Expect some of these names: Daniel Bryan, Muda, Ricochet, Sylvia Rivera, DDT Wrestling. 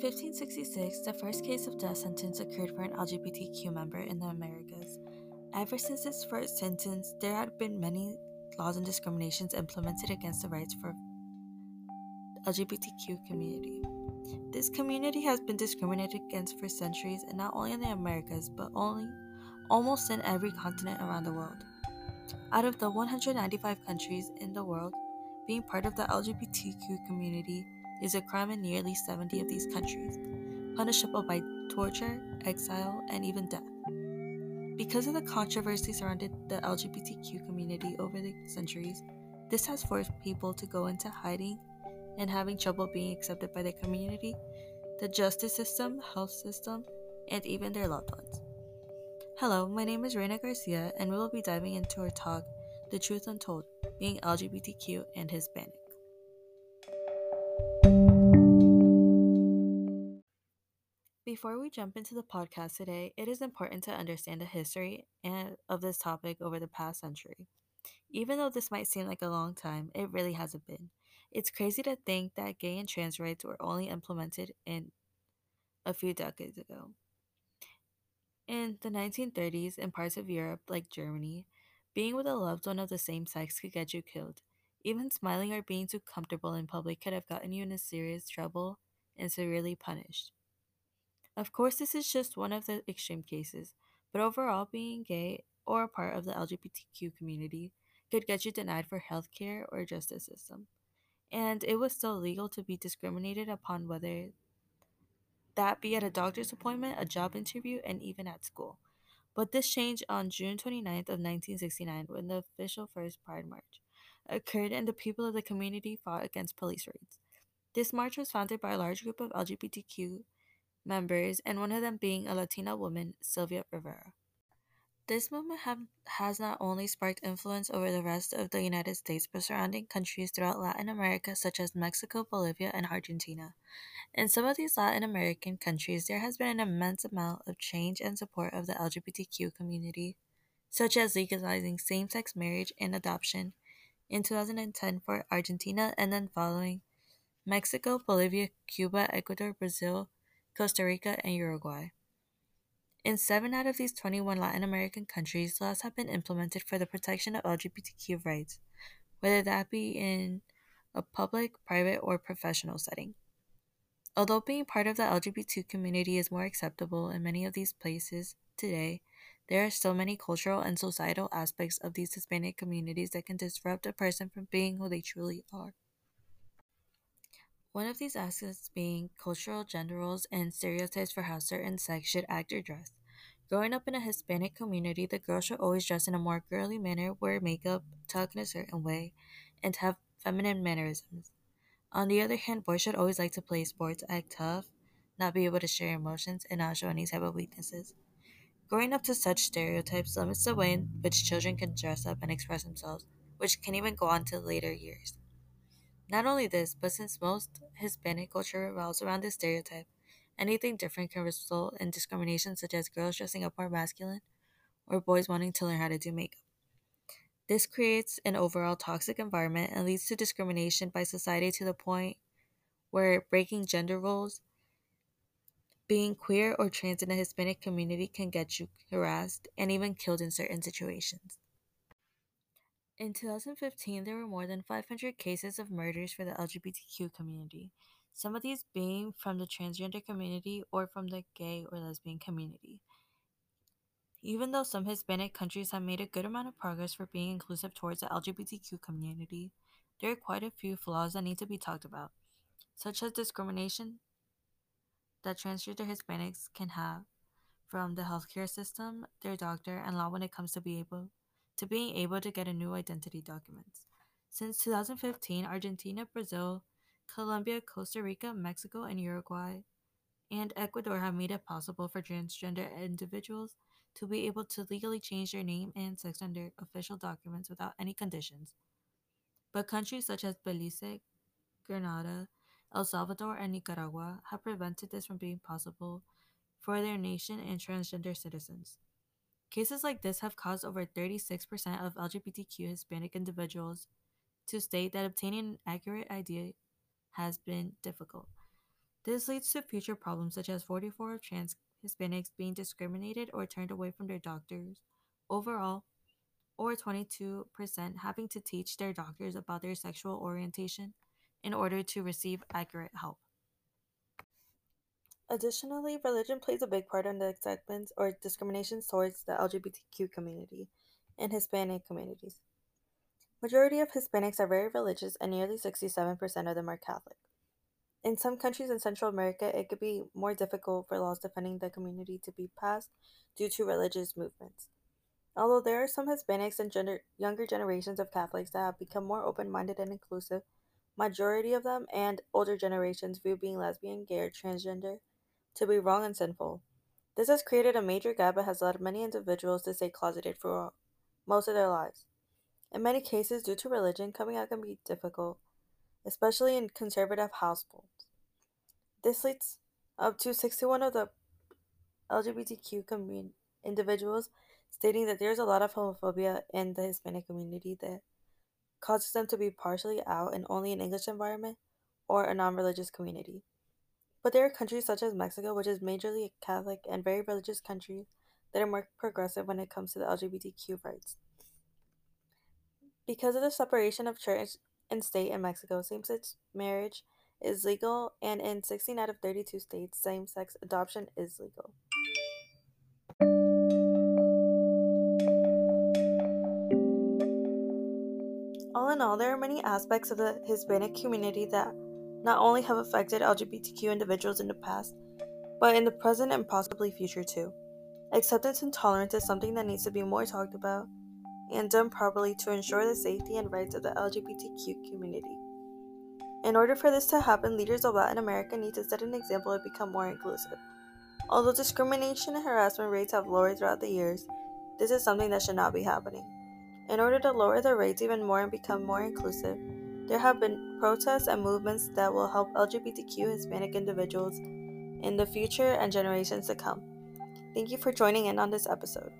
1566, the first case of death sentence occurred for an LGBTQ member in the Americas. Ever since its first sentence, there had been many laws and discriminations implemented against the rights for LGBTQ community. This community has been discriminated against for centuries, and not only in the Americas, but almost in every continent around the world. Out of the 195 countries in the world, being part of the LGBTQ community is a crime in nearly 70 of these countries, punishable by torture, exile, and even death. Because of the controversy surrounding the LGBTQ community over the centuries, this has forced people to go into hiding and having trouble being accepted by the community, the justice system, health system, and even their loved ones. Hello, my name is Reina Garcia, and we will be diving into our talk, The Truth Untold, Being LGBTQ and Hispanic. Before we jump into the podcast today, it is important to understand the history of this topic over the past century. Even though this might seem like a long time, it really hasn't been. It's crazy to think that gay and trans rights were only implemented in a few decades ago. In the 1930s, in parts of Europe like Germany, being with a loved one of the same sex could get you killed. Even smiling or being too comfortable in public could have gotten you into serious trouble and severely punished. Of course, this is just one of the extreme cases, but overall, being gay or a part of the LGBTQ community could get you denied for healthcare or justice system. And it was still legal to be discriminated upon, whether that be at a doctor's appointment, a job interview, and even at school. But this changed on June 29th of 1969, when the official first Pride March occurred and the people of the community fought against police raids. This march was founded by a large group of LGBTQ members, and one of them being a Latina woman, Sylvia Rivera. This movement has not only sparked influence over the rest of the United States, but surrounding countries throughout Latin America, such as Mexico, Bolivia, and Argentina. In some of these Latin American countries, there has been an immense amount of change and support of the LGBTQ community, such as legalizing same-sex marriage and adoption in 2010 for Argentina, and then following Mexico, Bolivia, Cuba, Ecuador, Brazil, Costa Rica, and Uruguay. In 7 out of these 21 Latin American countries, laws have been implemented for the protection of LGBTQ rights, whether that be in a public, private, or professional setting. Although being part of the LGBTQ community is more acceptable in many of these places today, there are still many cultural and societal aspects of these Hispanic communities that can disrupt a person from being who they truly are. One of these aspects being cultural gender roles and stereotypes for how certain sex should act or dress. Growing up in a Hispanic community, the girl should always dress in a more girly manner, wear makeup, talk in a certain way, and have feminine mannerisms. On the other hand, boys should always like to play sports, act tough, not be able to share emotions, and not show any type of weaknesses. Growing up to such stereotypes limits the way in which children can dress up and express themselves, which can even go on to later years. Not only this, but since most Hispanic culture revolves around this stereotype, anything different can result in discrimination, such as girls dressing up more masculine or boys wanting to learn how to do makeup. This creates an overall toxic environment and leads to discrimination by society to the point where breaking gender roles, being queer or trans in the Hispanic community can get you harassed and even killed in certain situations. In 2015, there were more than 500 cases of murders for the LGBTQ community, some of these being from the transgender community or from the gay or lesbian community. Even though some Hispanic countries have made a good amount of progress for being inclusive towards the LGBTQ community, there are quite a few flaws that need to be talked about, such as discrimination that transgender Hispanics can have from the healthcare system, their doctor, and law when it comes to being able to get a new identity documents. Since 2015, Argentina, Brazil, Colombia, Costa Rica, Mexico, and Uruguay, and Ecuador have made it possible for transgender individuals to be able to legally change their name and sex on their official documents without any conditions. But countries such as Belize, Grenada, El Salvador, and Nicaragua have prevented this from being possible for their nation and transgender citizens. Cases like this have caused over 36% of LGBTQ Hispanic individuals to state that obtaining an accurate ID has been difficult. This leads to future problems such as 44% of trans Hispanics being discriminated or turned away from their doctors overall, or 22% having to teach their doctors about their sexual orientation in order to receive accurate help. Additionally, religion plays a big part in the acceptance or discriminations towards the LGBTQ community and Hispanic communities. Majority of Hispanics are very religious, and nearly 67% of them are Catholic. In some countries in Central America, it could be more difficult for laws defending the community to be passed due to religious movements. Although there are some Hispanics and younger generations of Catholics that have become more open-minded and inclusive, majority of them and older generations view being lesbian, gay, or transgender to be wrong and sinful. This has created a major gap and has led many individuals to stay closeted for most of their lives. In many cases, due to religion, coming out can be difficult, especially in conservative households. This leads up to 61% of the LGBTQ individuals stating that there's a lot of homophobia in the Hispanic community that causes them to be partially out in only an English environment or a non-religious community. But there are countries such as Mexico, which is majorly a Catholic and very religious country, that are more progressive when it comes to the LGBTQ rights. Because of the separation of church and state in Mexico, same-sex marriage is legal, and in 16 out of 32 states, same-sex adoption is legal. All in all, there are many aspects of the Hispanic community that not only have affected LGBTQ individuals in the past, but in the present and possibly future too. Acceptance and tolerance is something that needs to be more talked about and done properly to ensure the safety and rights of the LGBTQ community. In order for this to happen, leaders of Latin America need to set an example and become more inclusive. Although discrimination and harassment rates have lowered throughout the years, this is something that should not be happening. In order to lower the rates even more and become more inclusive, there have been protests and movements that will help LGBTQ Hispanic individuals in the future and generations to come. Thank you for joining in on this episode.